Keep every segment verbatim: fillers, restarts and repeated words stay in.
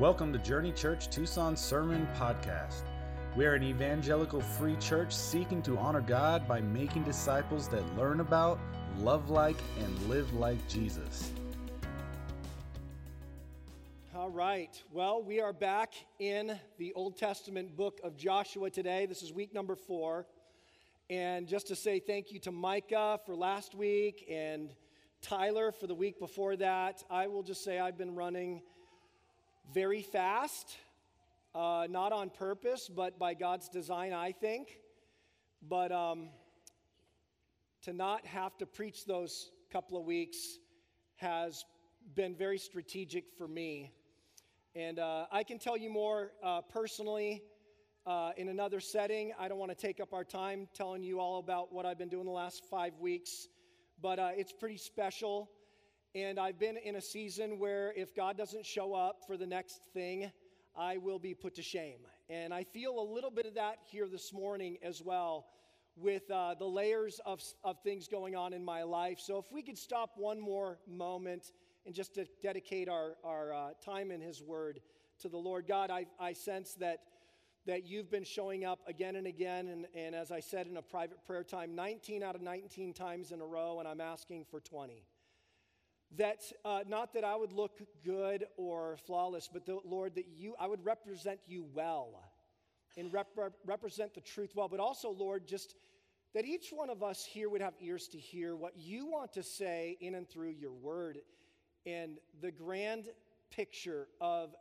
Welcome to Journey Church Tucson Sermon Podcast. We are an evangelical free church seeking to honor God by making disciples that learn about, love like, and live like Jesus. All right. Well, we are back in the Old Testament book of Joshua today. This is week number four. And just to say thank you to Micah for last week and Tyler for the week before that, I will just say I've been running very fast, uh, not on purpose, but by God's design, I think. But um, to not have to preach those couple of weeks has been very strategic for me. And uh, I can tell you more uh, personally uh, in another setting. I don't want to take up our time telling you all about what I've been doing the last five weeks, but uh, it's pretty special. And I've been in a season where if God doesn't show up for the next thing, I will be put to shame. And I feel a little bit of that here this morning as well with uh, the layers of, of things going on in my life. So if we could stop one more moment and just to dedicate our, our uh, time in His Word to the Lord. God, I, I sense that that you've been showing up again and again. And, and as I said in a private prayer time, nineteen out of nineteen times in a row, and I'm asking for twenty. That, uh, not that I would look good or flawless, but the, Lord, that you, I would represent you well and rep- represent the truth well. But also, Lord, just that each one of us here would have ears to hear what you want to say in and through your word and the grand picture of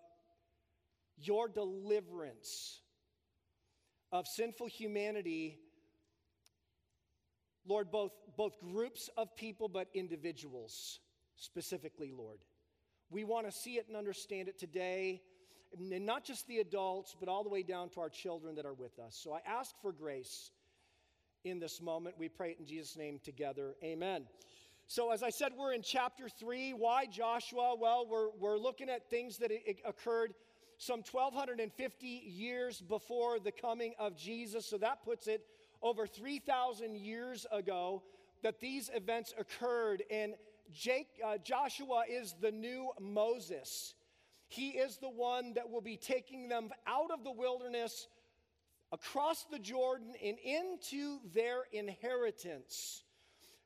your deliverance of sinful humanity, Lord, both, both groups of people but individuals. Specifically, Lord, we want to see it and understand it today, and not just the adults, but all the way down to our children that are with us. So I ask for grace in this moment. We pray it in Jesus' name together. Amen. So as I said, we're in chapter three. Why Joshua? Well, we're we're looking at things that it, it occurred some twelve fifty years before the coming of Jesus. So that puts it over three thousand years ago that these events occurred. And Jake, uh, Joshua is the new Moses. He is the one that will be taking them out of the wilderness, across the Jordan, and into their inheritance.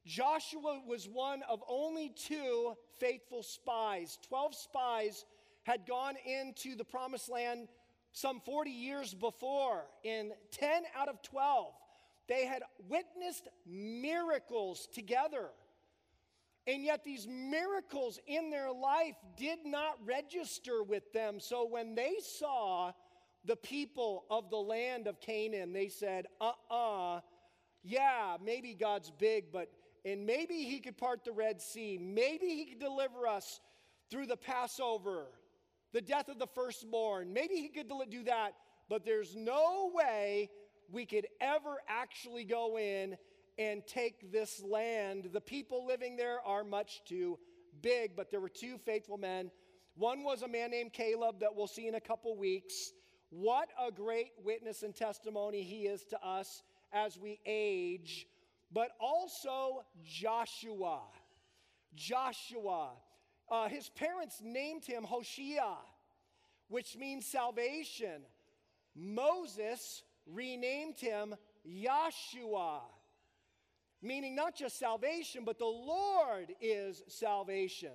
Joshua was one of only two faithful spies. Twelve spies had gone into the promised land some forty years before. In ten out of twelve, they had witnessed miracles together. And yet these miracles in their life did not register with them. So when they saw the people of the land of Canaan, they said, uh-uh, yeah, maybe God's big, but and maybe he could part the Red Sea. Maybe he could deliver us through the Passover, the death of the firstborn. Maybe he could do that, but there's no way we could ever actually go in and take this land. The people living there are much too big. But there were two faithful men. One was a man named Caleb that we'll see in a couple weeks. What a great witness and testimony he is to us as we age. But also Joshua. Joshua. Uh, his parents named him Hoshea, which means salvation. Moses renamed him Yahshua, meaning not just salvation, but the Lord is salvation.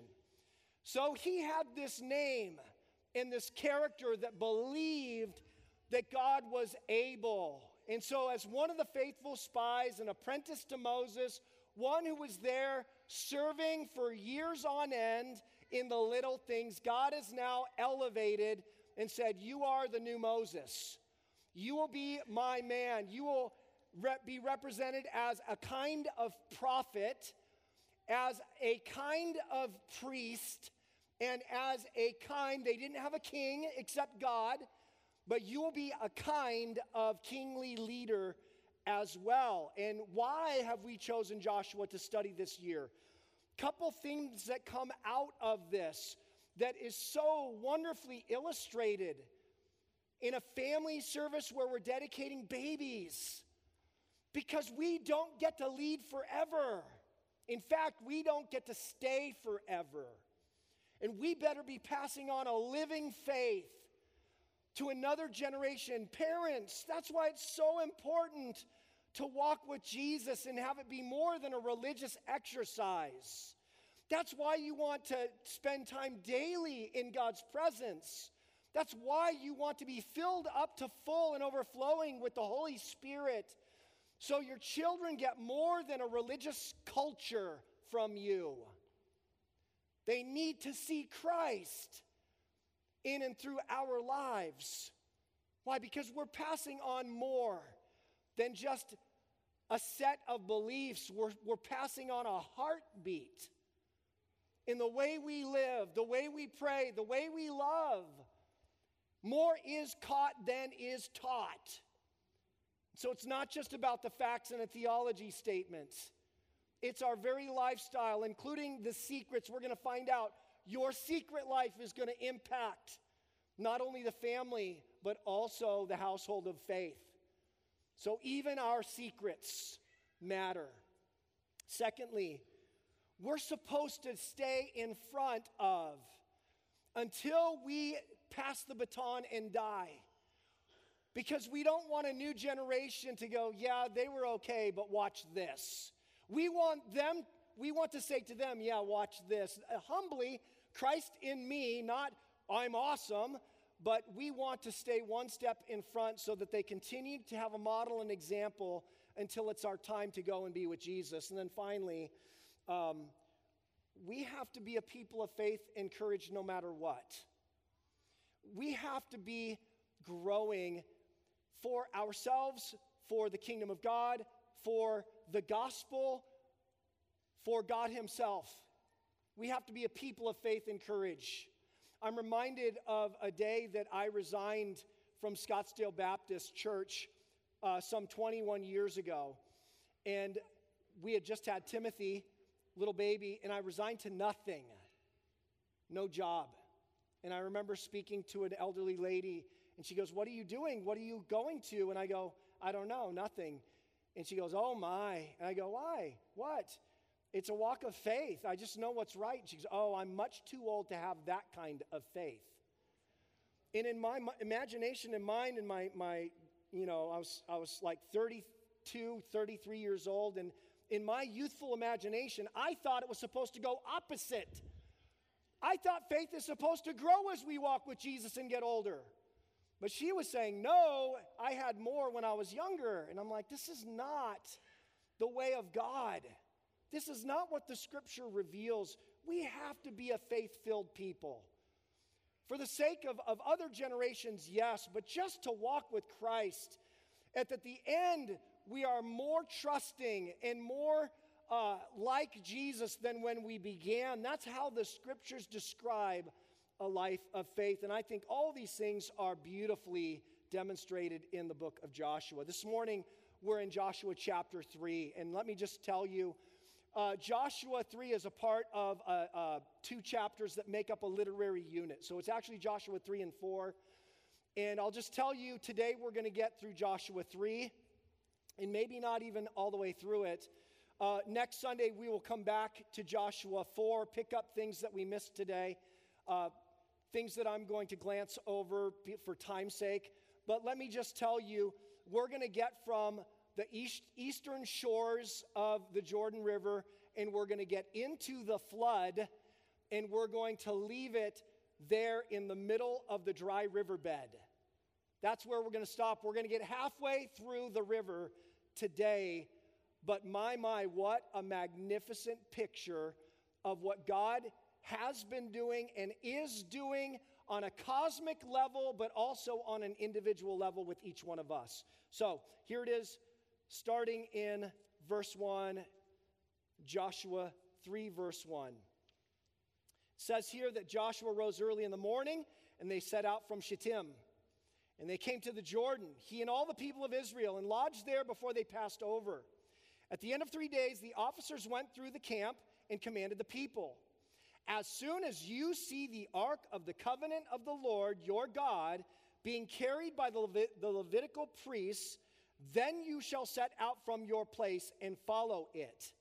So he had this name and this character that believed that God was able. And so as one of the faithful spies, an apprentice to Moses, one who was there serving for years on end in the little things, God is now elevated and said, you are the new Moses. You will be my man. You will be represented as a kind of prophet, as a kind of priest, and as a kind, they didn't have a king except God, but you will be a kind of kingly leader as well. And why have we chosen Joshua to study this year? Couple things that come out of this that is so wonderfully illustrated in a family service where we're dedicating babies. Because we don't get to lead forever. In fact, we don't get to stay forever. And we better be passing on a living faith to another generation. Parents, that's why it's so important to walk with Jesus and have it be more than a religious exercise. That's why you want to spend time daily in God's presence. That's why you want to be filled up to full and overflowing with the Holy Spirit, so your children get more than a religious culture from you. They need to see Christ in and through our lives. Why? Because we're passing on more than just a set of beliefs. We're, we're passing on a heartbeat in the way we live, the way we pray, the way we love. More is caught than is taught. So it's not just about the facts and a theology statement. It's our very lifestyle, including the secrets we're going to find out. Your secret life is going to impact not only the family, but also the household of faith. So even our secrets matter. Secondly, we're supposed to stay in front of until we pass the baton and die. Because we don't want a new generation to go, yeah, they were okay, but watch this. We want them, we want to say to them, yeah, watch this. Humbly, Christ in me, not I'm awesome, but we want to stay one step in front so that they continue to have a model and example until it's our time to go and be with Jesus. And then finally, um, we have to be a people of faith and courage no matter what. We have to be growing for ourselves, for the kingdom of God, for the gospel, for God himself. We have to be a people of faith and courage. I'm reminded of a day that I resigned from Scottsdale Baptist Church uh, some twenty-one years ago. And we had just had Timothy, little baby, and I resigned to nothing. No job. And I remember speaking to an elderly lady, and she goes, what are you doing? What are you going to? And I go, I don't know, nothing. And she goes, oh my. And I go, why? What? It's a walk of faith. I just know what's right. And she goes, oh, I'm much too old to have that kind of faith. And in my imagination and mind, in my, my, you know, I was, I was like thirty-two, thirty-three years old. And in my youthful imagination, I thought it was supposed to go opposite. I thought faith is supposed to grow as we walk with Jesus and get older. But she was saying, no, I had more when I was younger. And I'm like, this is not the way of God. This is not what the scripture reveals. We have to be a faith-filled people. For the sake of, of other generations, yes, but just to walk with Christ. At the end, we are more trusting and more uh, like Jesus than when we began. That's how the scriptures describe a life of faith. And I think all these things are beautifully demonstrated in the book of Joshua. This morning, we're in Joshua chapter three. And let me just tell you, uh, Joshua three is a part of uh, uh, two chapters that make up a literary unit. So it's actually Joshua three and four. And I'll just tell you, today we're going to get through Joshua three, and maybe not even all the way through it. Uh, next Sunday, we will come back to Joshua four, pick up things that we missed today. Uh, Things that I'm going to glance over for time's sake. But let me just tell you, we're going to get from the east, eastern shores of the Jordan River, and we're going to get into the flood, and we're going to leave it there in the middle of the dry riverbed. That's where we're going to stop. We're going to get halfway through the river today. But my, my, what a magnificent picture of what God has been doing and is doing on a cosmic level, but also on an individual level with each one of us. So here it is, starting in verse one, Joshua three, verse one. It says here that Joshua rose early in the morning, and they set out from Shittim. And they came to the Jordan, he and all the people of Israel, and lodged there before they passed over. At the end of three days, the officers went through the camp and commanded the people, as soon as you see the Ark of the Covenant of the Lord your God being carried by the, Levit- the Levitical priests, then you shall set out from your place and follow it.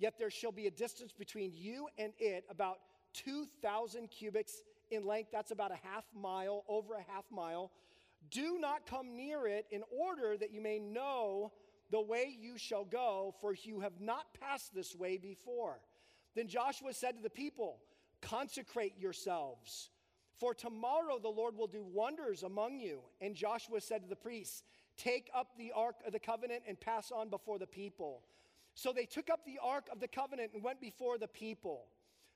Yet there shall be a distance between you and it, about two thousand cubits in length. That's about a half mile, over a half mile. Do not come near it, in order that you may know the way you shall go, for you have not passed this way before. Then Joshua said to the people, consecrate yourselves, for tomorrow the Lord will do wonders among you. And Joshua said to the priests, take up the Ark of the Covenant and pass on before the people. So they took up the Ark of the Covenant and went before the people.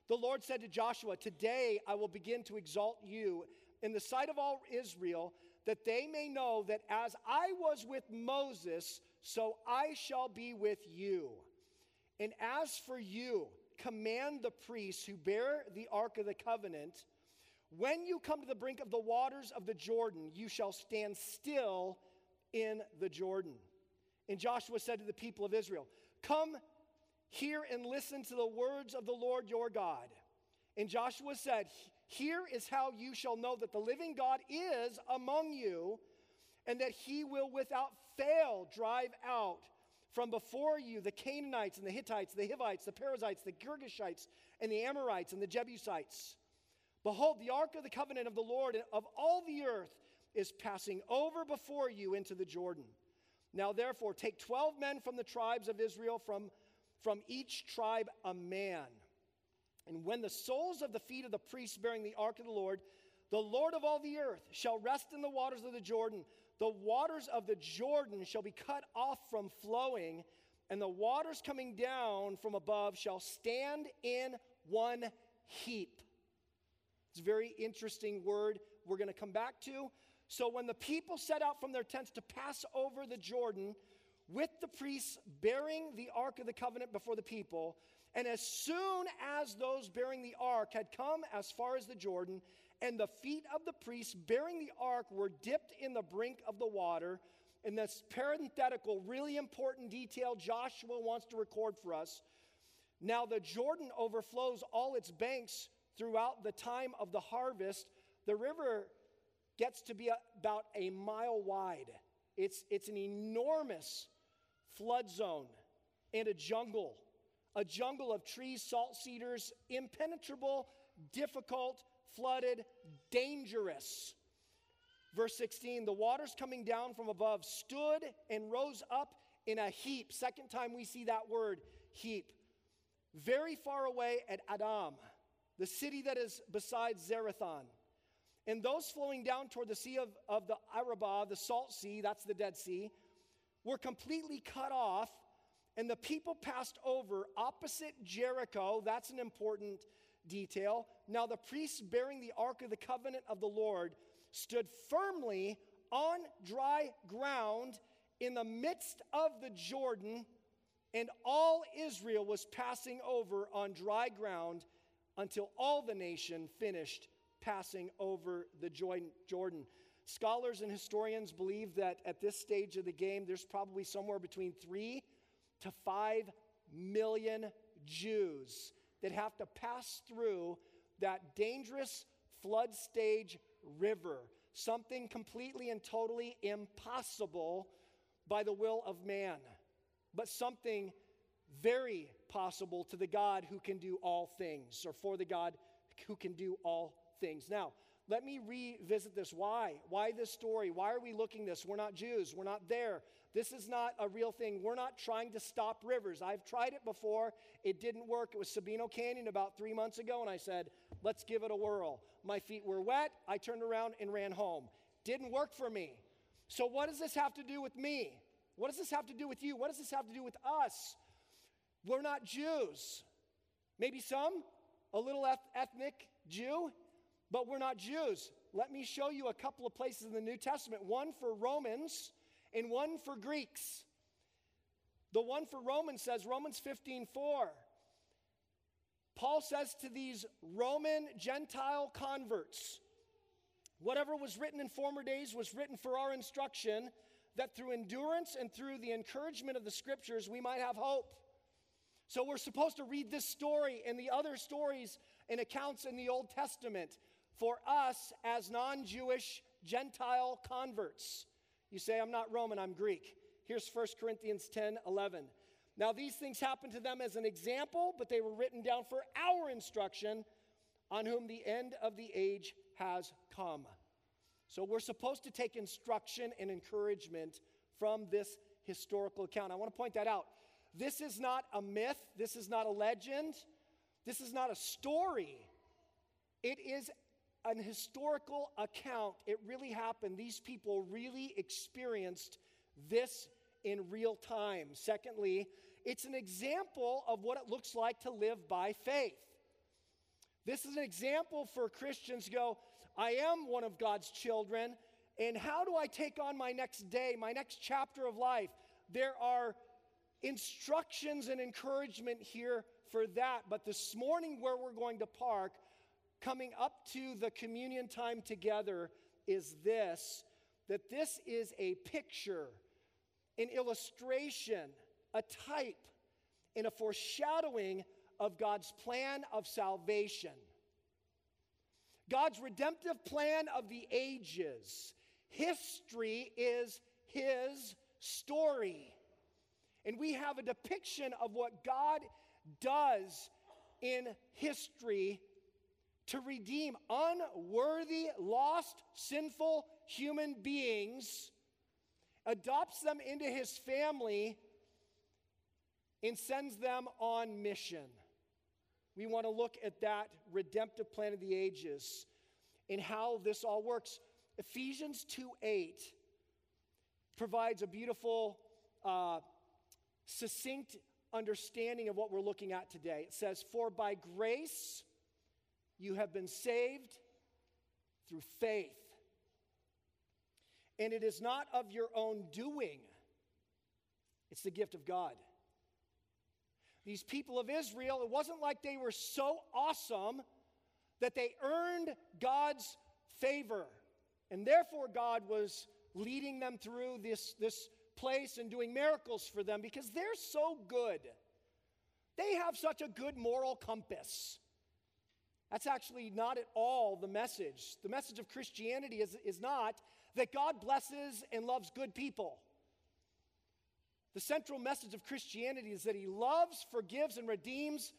The Lord said to Joshua, today I will begin to exalt you in the sight of all Israel, that they may know that as I was with Moses, so I shall be with you. And as for you, command the priests who bear the Ark of the Covenant, when you come to the brink of the waters of the Jordan, you shall stand still in the Jordan. And Joshua said to the people of Israel, come here and listen to the words of the Lord your God. And Joshua said, here is how you shall know that the living God is among you, and that he will without fail drive out from before you the Canaanites and the Hittites, the Hivites, the Perizzites, the Girgashites, and the Amorites, and the Jebusites. Behold, the Ark of the Covenant of the Lord of all the earth is passing over before you into the Jordan. Now therefore, take twelve men from the tribes of Israel, from, from each tribe a man. And when the soles of the feet of the priests bearing the Ark of the Lord, the Lord of all the earth, shall rest in the waters of the Jordan, the waters of the Jordan shall be cut off from flowing, and the waters coming down from above shall stand in one heap. It's a very interesting word we're going to come back to. So when the people set out from their tents to pass over the Jordan with the priests bearing the Ark of the Covenant before the people, and as soon as those bearing the Ark had come as far as the Jordan, and the feet of the priests bearing the ark were dipped in the brink of the water. And this parenthetical, really important detail Joshua wants to record for us. Now the Jordan overflows all its banks throughout the time of the harvest. The river gets to be about a mile wide. It's, it's an enormous flood zone and a jungle. A jungle of trees, salt cedars, impenetrable, difficult, flooded, dangerous. Verse sixteen, the waters coming down from above stood and rose up in a heap. Second time we see that word, heap. Very far away at Adam, the city that is beside Zarathon. And those flowing down toward the sea of, of the Arabah, the salt sea, that's the Dead Sea, were completely cut off, and the people passed over opposite Jericho. That's an important detail. Now the priests bearing the Ark of the Covenant of the Lord stood firmly on dry ground in the midst of the Jordan, and all Israel was passing over on dry ground until all the nation finished passing over the Jordan. Scholars and historians believe that at this stage of the game, there's probably somewhere between three to five million Jews that have to pass through that dangerous flood stage river, something completely and totally impossible by the will of man, but something very possible to the God who can do all things, or for the God who can do all things. Now, let me revisit this. Why? Why this story? Why are we looking this? We're not Jews. We're not there. This is not a real thing. We're not trying to stop rivers. I've tried it before. It didn't work. It was Sabino Canyon about three months ago, and I said, let's give it a whirl. My feet were wet. I turned around and ran home. Didn't work for me. So what does this have to do with me? What does this have to do with you? What does this have to do with us? We're not Jews. Maybe some, a little ethnic Jew, but we're not Jews. Let me show you a couple of places in the New Testament, one for Romans and one for Greeks. The one for Romans says, Romans fifteen four, Paul says to these Roman Gentile converts, whatever was written in former days was written for our instruction, that through endurance and through the encouragement of the scriptures we might have hope. So we're supposed to read this story and the other stories and accounts in the Old Testament for us as non-Jewish Gentile converts. You say, I'm not Roman, I'm Greek. Here's First Corinthians ten eleven. Now these things happened to them as an example, but they were written down for our instruction, on whom the end of the age has come. So we're supposed to take instruction and encouragement from this historical account. I want to point that out. This is not a myth. This is not a legend. This is not a story. It is an historical account. It really happened. These people really experienced this in real time. Secondly, it's an example of what it looks like to live by faith. This is an example for Christians to go, I am one of God's children, and how do I take on my next day, my next chapter of life? There are instructions and encouragement here for that. But this morning, where we're going to park, coming up to the communion time together, is this, that this is a picture, an illustration, a type, and a foreshadowing of God's plan of salvation. God's redemptive plan of the ages. History is his story. And we have a depiction of what God does in history to redeem unworthy, lost, sinful human beings, adopts them into his family, and sends them on mission. We want to look at that redemptive plan of the ages and how this all works. Ephesians two eight provides a beautiful, uh, succinct understanding of what we're looking at today. It says, "For by grace you have been saved through faith, and it is not of your own doing. It's the gift of God." These people of Israel, it wasn't like they were so awesome that they earned God's favor. And therefore, God was leading them through this, this place and doing miracles for them because they're so good. They have such a good moral compass. That's actually not at all the message. The message of Christianity is, is not that God blesses and loves good people. The central message of Christianity is that he loves, forgives, and redeems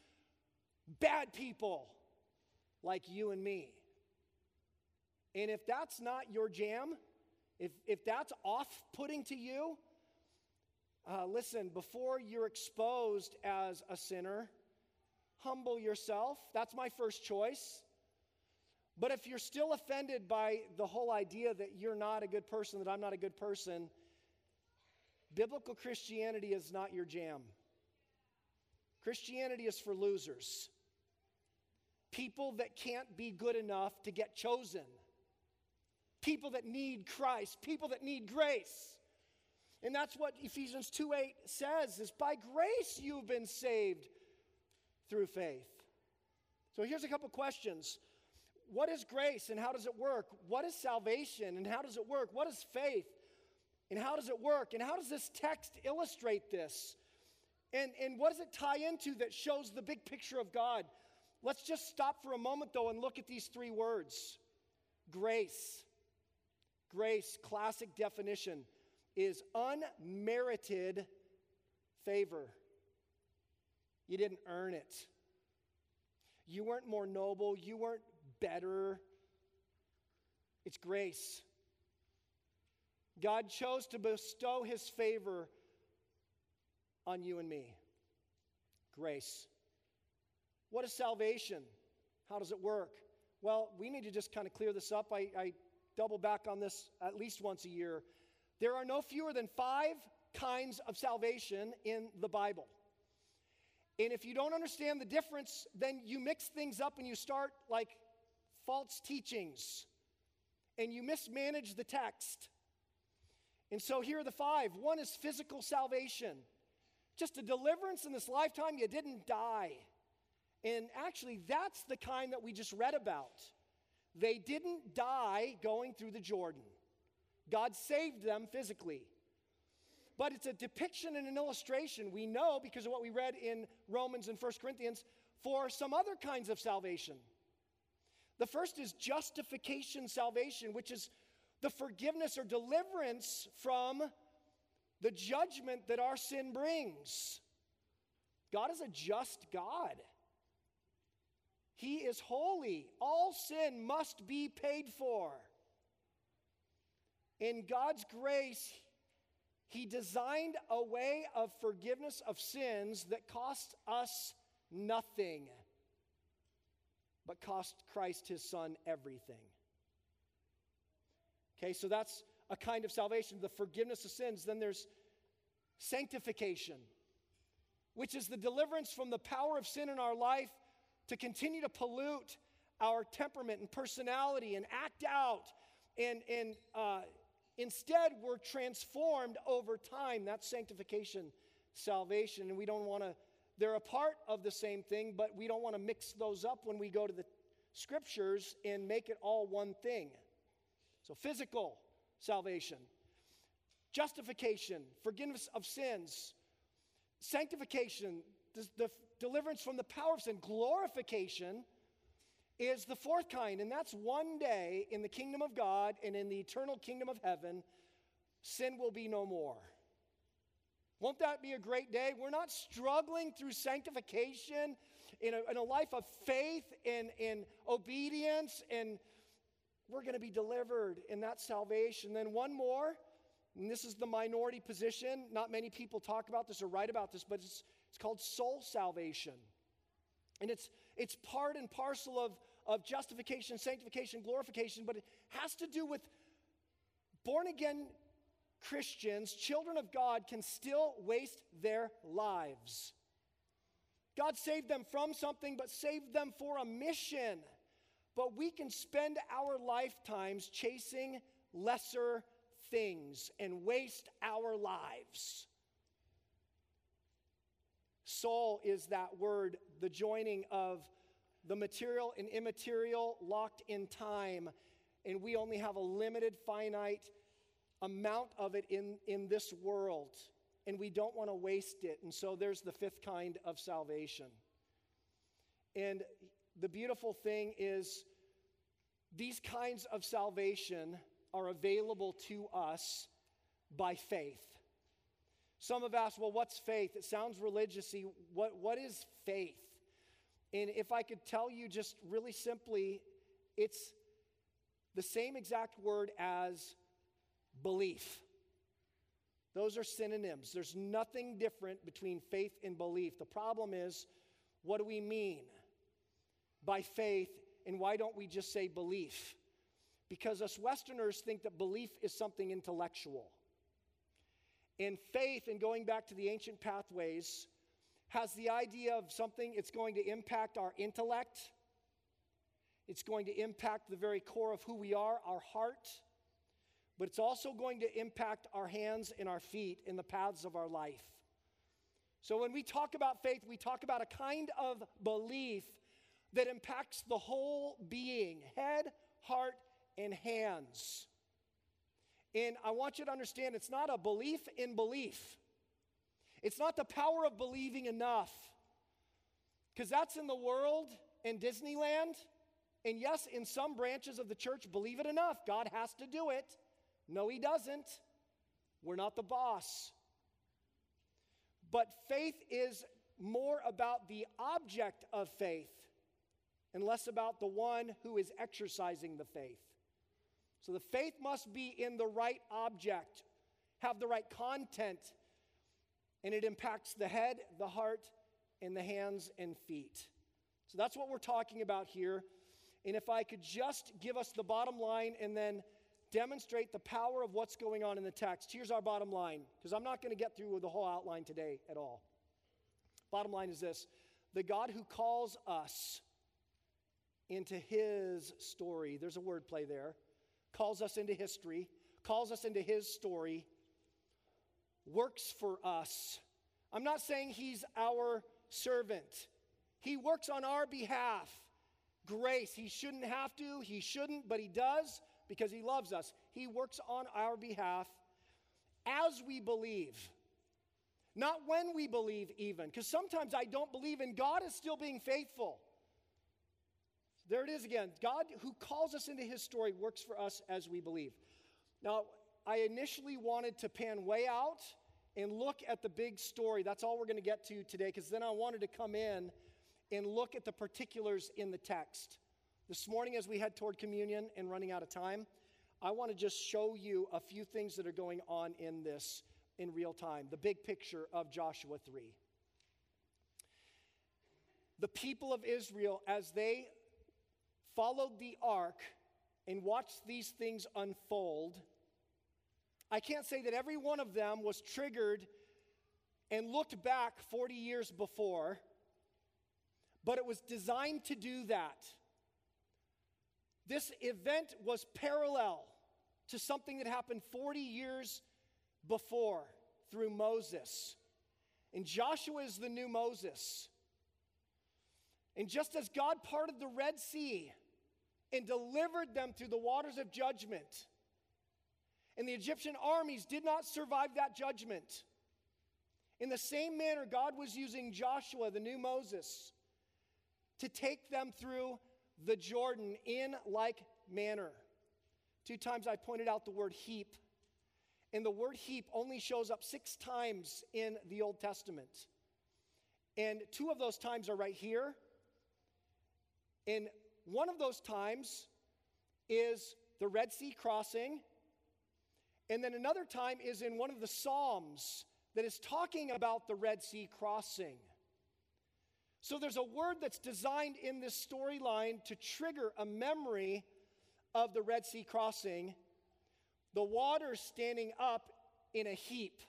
bad people like you and me. And if that's not your jam, if, if that's off-putting to you, uh, listen, before you're exposed as a sinner, humble yourself. That's my first choice. But if you're still offended by the whole idea that you're not a good person, that I'm not a good person, biblical Christianity is not your jam. Christianity is for losers. People that can't be good enough to get chosen. People that need Christ. People that need grace. And that's what Ephesians two eight says, is by grace you've been saved through faith. So here's a couple questions. What is grace and how does it work? What is salvation and how does it work? What is faith? And how does it work? And how does this text illustrate this? And, and what does it tie into that shows the big picture of God? Let's just stop for a moment, though, and look at these three words. Grace. Grace, classic definition, is unmerited favor. You didn't earn it. You weren't more noble. You weren't better. It's grace. God chose to bestow his favor on you and me. Grace. What is salvation? How does it work? Well, we need to just kind of clear this up. I, I double back on this at least once a year. There are no fewer than five kinds of salvation in the Bible. And if you don't understand the difference, then you mix things up and you start like false teachings. And you mismanage the text. And so here are the five. One is physical salvation. Just a deliverance in this lifetime, you didn't die. And actually, that's the kind that we just read about. They didn't die going through the Jordan. God saved them physically. But it's a depiction and an illustration. We know, because of what we read in Romans and First Corinthians, for some other kinds of salvation. The first is justification salvation, which is the forgiveness or deliverance from the judgment that our sin brings. God is a just God. He is holy. All sin must be paid for. In God's grace, He designed a way of forgiveness of sins that costs us nothing, but cost Christ His Son everything. Okay, so that's a kind of salvation, the forgiveness of sins. Then there's sanctification, which is the deliverance from the power of sin in our life to continue to pollute our temperament and personality and act out. And, and uh, instead, we're transformed over time. That's sanctification, salvation. And we don't want to, they're a part of the same thing, but we don't want to mix those up when we go to the scriptures and make it all one thing. So physical salvation, justification, forgiveness of sins, sanctification, the, the deliverance from the power of sin, glorification is the fourth kind, and that's one day in the kingdom of God and in the eternal kingdom of heaven, sin will be no more. Won't that be a great day? We're not struggling through sanctification in a, in a life of faith and in obedience, and we're going to be delivered in that salvation. Then one more, and this is the minority position. Not many people talk about this or write about this, but it's, it's called soul salvation. And it's it's part and parcel of, of justification, sanctification, glorification, but it has to do with born-again Christians, children of God, can still waste their lives. God saved them from something, but saved them for a mission. But we can spend our lifetimes chasing lesser things and waste our lives. Soul is that word, the joining of the material and immaterial locked in time. And we only have a limited, finite amount of it in, in this world. And we don't want to waste it. And so there's the fifth kind of salvation. And the beautiful thing is these kinds of salvation are available to us by faith. Some have asked, well, what's faith? It sounds religious-y. What, what is faith? And if I could tell you just really simply, it's the same exact word as belief. Those are synonyms. There's nothing different between faith and belief. The problem is, what do we mean by faith, and why don't we just say belief? Because us Westerners think that belief is something intellectual. And faith, and going back to the ancient pathways, has the idea of something, it's going to impact our intellect, it's going to impact the very core of who we are, our heart, but it's also going to impact our hands and our feet and the paths of our life. So when we talk about faith, we talk about a kind of belief that impacts the whole being, head, heart, and hands. And I want you to understand, it's not a belief in belief. It's not the power of believing enough. Because that's in the world, in Disneyland. And yes, in some branches of the church, believe it enough. God has to do it. No, He doesn't. We're not the boss. But faith is more about the object of faith and less about the one who is exercising the faith. So the faith must be in the right object, have the right content, and it impacts the head, the heart, and the hands and feet. So that's what we're talking about here. And if I could just give us the bottom line and then demonstrate the power of what's going on in the text. Here's our bottom line, because I'm not going to get through the whole outline today at all. Bottom line is this: the God who calls us into His story. There's a word play there. Calls us into history, calls us into His story, works for us. I'm not saying He's our servant. He works on our behalf. Grace, He shouldn't have to, He shouldn't, but He does because He loves us. He works on our behalf as we believe. Not when we believe even, because sometimes I don't believe and God is still being faithful. There it is again. God who calls us into His story works for us as we believe. Now, I initially wanted to pan way out and look at the big story. That's all we're going to get to today, because then I wanted to come in and look at the particulars in the text. This morning, as we head toward communion and running out of time, I want to just show you a few things that are going on in this in real time. The big picture of Joshua three. The people of Israel, as they followed the ark and watched these things unfold, I can't say that every one of them was triggered and looked back forty years before, but it was designed to do that. This event was parallel to something that happened forty years before through Moses. And Joshua is the new Moses. And just as God parted the Red Sea and delivered them through the waters of judgment, and the Egyptian armies did not survive that judgment, in the same manner, God was using Joshua, the new Moses, to take them through the Jordan in like manner. Two times I pointed out the word heap, and the word heap only shows up six times in the Old Testament. And two of those times are right here. And one of those times is the Red Sea crossing. And then another time is in one of the Psalms that is talking about the Red Sea crossing. So there's a word that's designed in this storyline to trigger a memory of the Red Sea crossing, the water standing up in a heap.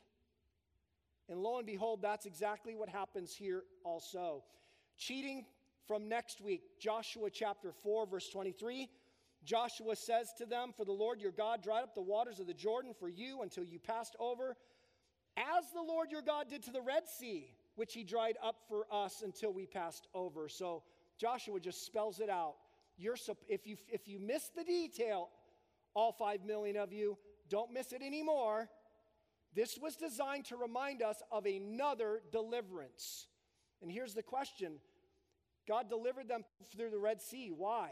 And lo and behold, that's exactly what happens here also. Cheating from next week, Joshua chapter four, verse twenty-three. Joshua says to them, "For the Lord your God dried up the waters of the Jordan for you until you passed over, as the Lord your God did to the Red Sea, which he dried up for us until we passed over." So Joshua just spells it out. You're, if you if you miss the detail, all five million of you, don't miss it anymore. This was designed to remind us of another deliverance. And here's the question. God delivered them through the Red Sea. Why?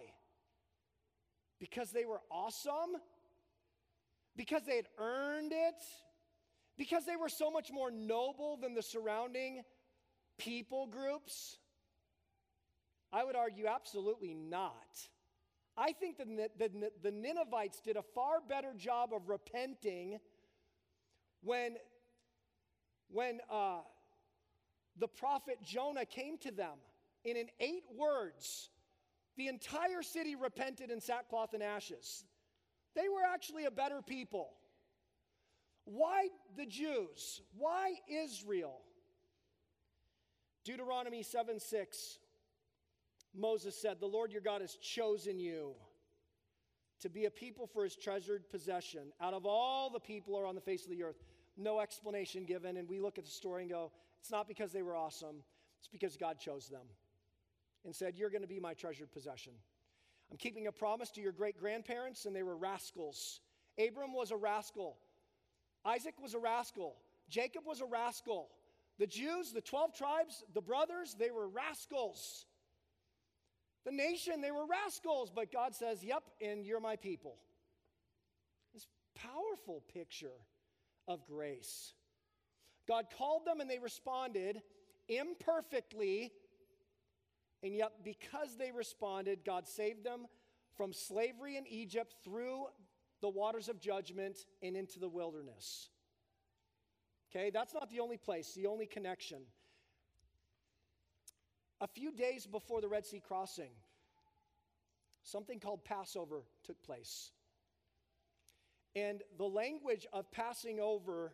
Because they were awesome? Because they had earned it? Because they were so much more noble than the surrounding people groups? I would argue absolutely not. I think the, the, the Ninevites did a far better job of repenting when, when uh, the prophet Jonah came to them. And in eight words, the entire city repented in sackcloth and ashes. They were actually a better people. Why the Jews? Why Israel? Deuteronomy seven six, Moses said, "The Lord your God has chosen you to be a people for his treasured possession. Out of all the people are on the face of the earth." No explanation given, and we look at the story and go, it's not because they were awesome. It's because God chose them and said, "You're going to be my treasured possession. I'm keeping a promise to your great-grandparents," and they were rascals. Abram was a rascal. Isaac was a rascal. Jacob was a rascal. The Jews, the twelve tribes, the brothers, they were rascals. The nation, they were rascals. But God says, "Yep, and you're my people." This powerful picture of grace. God called them and they responded imperfectly. And yet because they responded, God saved them from slavery in Egypt through the waters of judgment and into the wilderness. Okay, that's not the only place, the only connection. A few days before the Red Sea crossing, something called Passover took place. And the language of passing over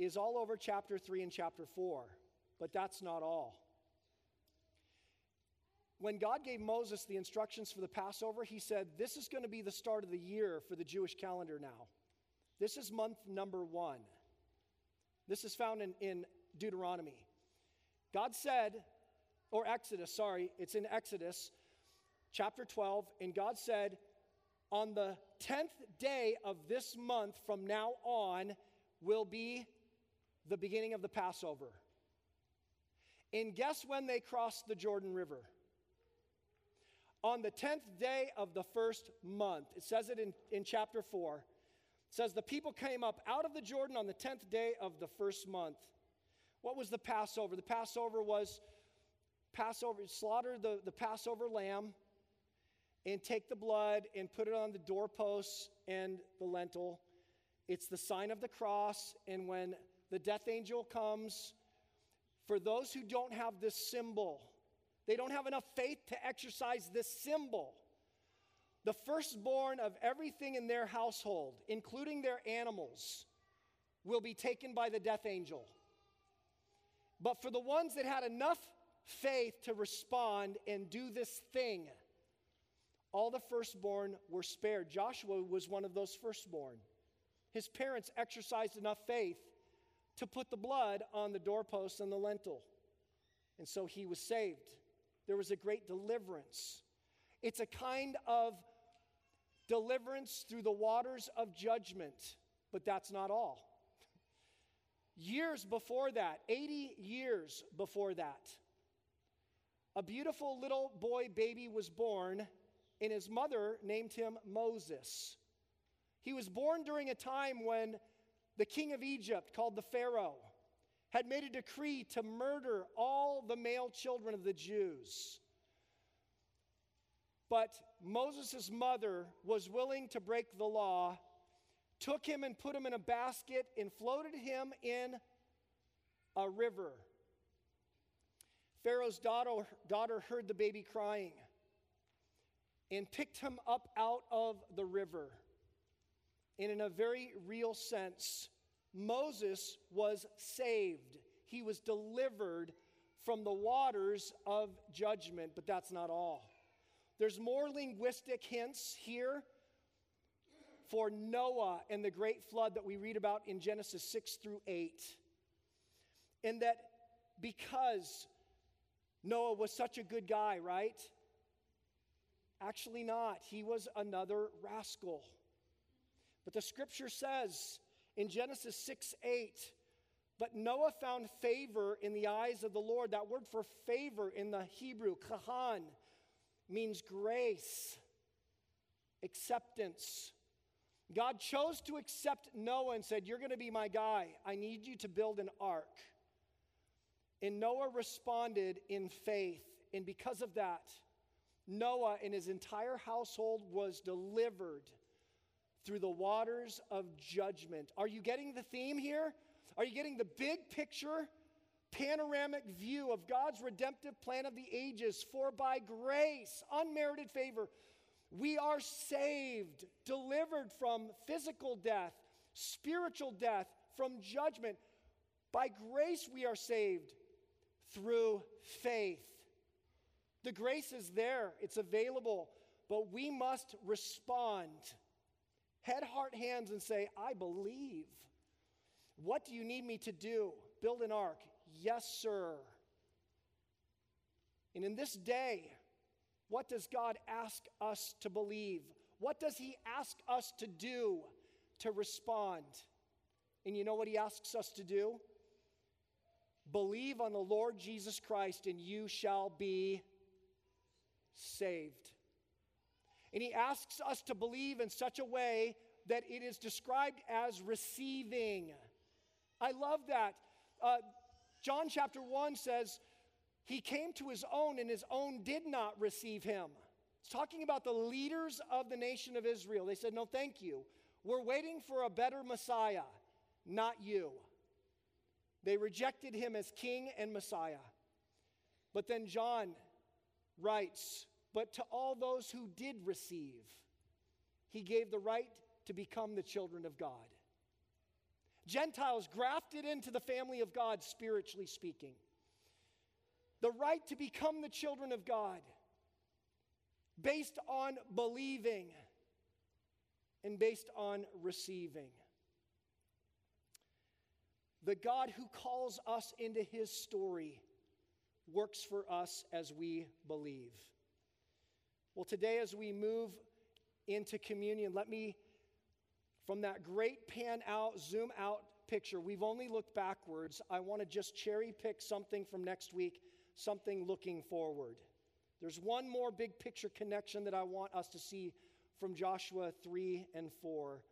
is all over chapter three and chapter four, but that's not all. When God gave Moses the instructions for the Passover, he said, "This is going to be the start of the year for the Jewish calendar now. This is month number one." This is found in, in Deuteronomy. God said, or Exodus, sorry, it's in Exodus, chapter twelve, and God said, "On the tenth day of this month from now on will be the beginning of the Passover." And guess when they crossed the Jordan River? On the tenth day of the first month. It says it in, in chapter four. It says the people came up out of the Jordan on the tenth day of the first month. What was the Passover? The Passover was Passover, slaughter the, the Passover lamb and take the blood and put it on the doorposts and the lintel. It's the sign of the cross. And when the death angel comes, for those who don't have this symbol, they don't have enough faith to exercise this symbol, the firstborn of everything in their household, including their animals, will be taken by the death angel. But for the ones that had enough faith to respond and do this thing, all the firstborn were spared. Joshua was one of those firstborn. His parents exercised enough faith to put the blood on the doorpost and the lintel. And so he was saved. There was a great deliverance. It's a kind of deliverance through the waters of judgment, but that's not all. Years before that, eighty years before that, a beautiful little boy baby was born, and his mother named him Moses. He was born during a time when the king of Egypt, called the Pharaoh, had made a decree to murder all the male children of the Jews. But Moses' mother was willing to break the law, took him and put him in a basket and floated him in a river. Pharaoh's daughter, daughter heard the baby crying and picked him up out of the river. And in a very real sense, Moses was saved. He was delivered from the waters of judgment, but that's not all. There's more linguistic hints here for Noah and the great flood that we read about in Genesis six through eight. And that because Noah was such a good guy, right? Actually not. He was another rascal. But the scripture says in Genesis six eight, but Noah found favor in the eyes of the Lord. That word for favor in the Hebrew, kahan, means grace, acceptance. God chose to accept Noah and said, you're going to be my guy. I need you to build an ark. And Noah responded in faith. And because of that, Noah and his entire household was delivered through the waters of judgment. Are you getting the theme here? Are you getting the big picture? Panoramic view of God's redemptive plan of the ages, for by grace, unmerited favor, we are saved, delivered from physical death, spiritual death, from judgment. By grace we are saved through faith. The grace is there, it's available, but we must respond. Head, heart, hands, and say, I believe. What do you need me to do? Build an ark. Yes, sir. And in this day, what does God ask us to believe? What does he ask us to do to respond? And you know what he asks us to do? Believe on the Lord Jesus Christ and you shall be saved. And he asks us to believe in such a way that it is described as receiving. I love that. Uh, John chapter one says, he came to his own and his own did not receive him. It's talking about the leaders of the nation of Israel. They said, no, thank you. We're waiting for a better Messiah, not you. They rejected him as king and Messiah. But then John writes, but to all those who did receive, he gave the right to become the children of God. Gentiles grafted into the family of God, spiritually speaking. The right to become the children of God based on believing and based on receiving. The God who calls us into his story works for us as we believe. Well, today as we move into communion, let me, from that great pan out, zoom out picture, we've only looked backwards. I want to just cherry pick something from next week, something looking forward. There's one more big picture connection that I want us to see from Joshua three and four.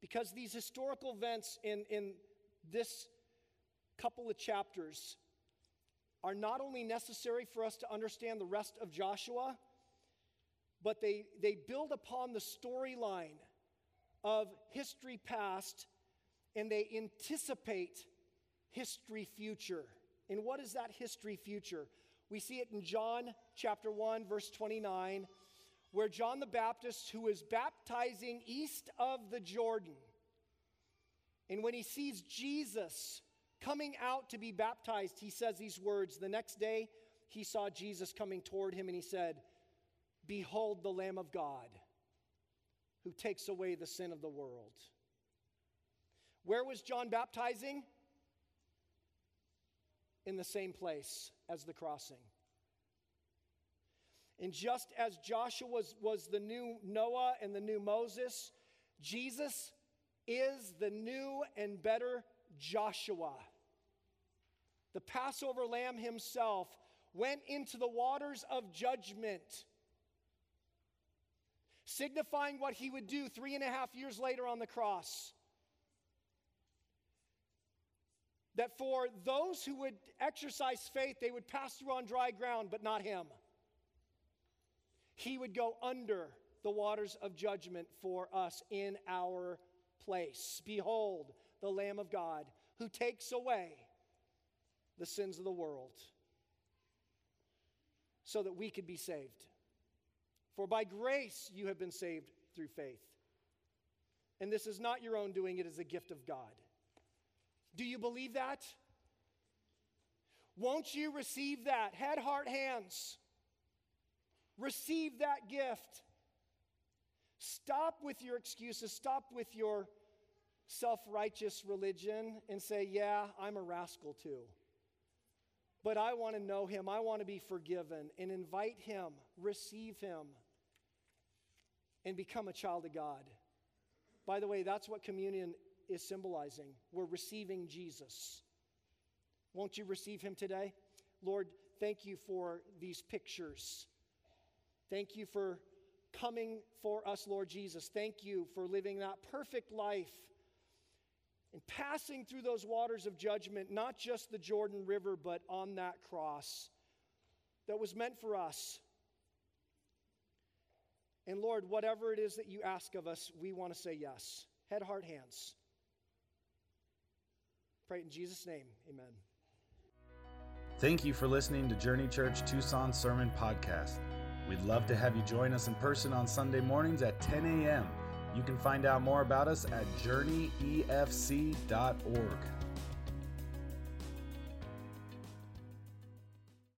Because these historical events in, in this couple of chapters are not only necessary for us to understand the rest of Joshua, but they, they build upon the storyline of history past, and they anticipate history future. And what is that history future? We see it in John chapter one, verse twenty-nine, where John the Baptist, who is baptizing east of the Jordan, and when he sees Jesus coming out to be baptized, he says these words. The next day, he saw Jesus coming toward him, and he said, "Behold the Lamb of God, who takes away the sin of the world." Where was John baptizing? In the same place as the crossing. And just as Joshua was, was the new Noah and the new Moses, Jesus is the new and better Joshua. The Passover lamb himself went into the waters of judgment, signifying what he would do three and a half years later on the cross. That for those who would exercise faith, they would pass through on dry ground, but not him. He would go under the waters of judgment for us in our place. Behold, the Lamb of God, who takes away the sins of the world, so that we could be saved. For by grace you have been saved through faith. And this is not your own doing, it is a gift of God. Do you believe that? Won't you receive that? Head, heart, hands. Receive that gift. Stop with your excuses. Stop with your self-righteous religion and say, yeah, I'm a rascal too. But I want to know him. I want to be forgiven, and invite him, receive him, and become a child of God. By the way, that's what communion is symbolizing. We're receiving Jesus. Won't you receive him today? Lord, thank you for these pictures. Thank you for coming for us, Lord Jesus. Thank you for living that perfect life and passing through those waters of judgment, not just the Jordan River, but on that cross that was meant for us. And Lord, whatever it is that you ask of us, we want to say yes. Head, heart, hands. Pray in Jesus' name. Amen. Thank you for listening to Journey Church Tucson Sermon Podcast. We'd love to have you join us in person on Sunday mornings at ten a.m. You can find out more about us at journey e f c dot org.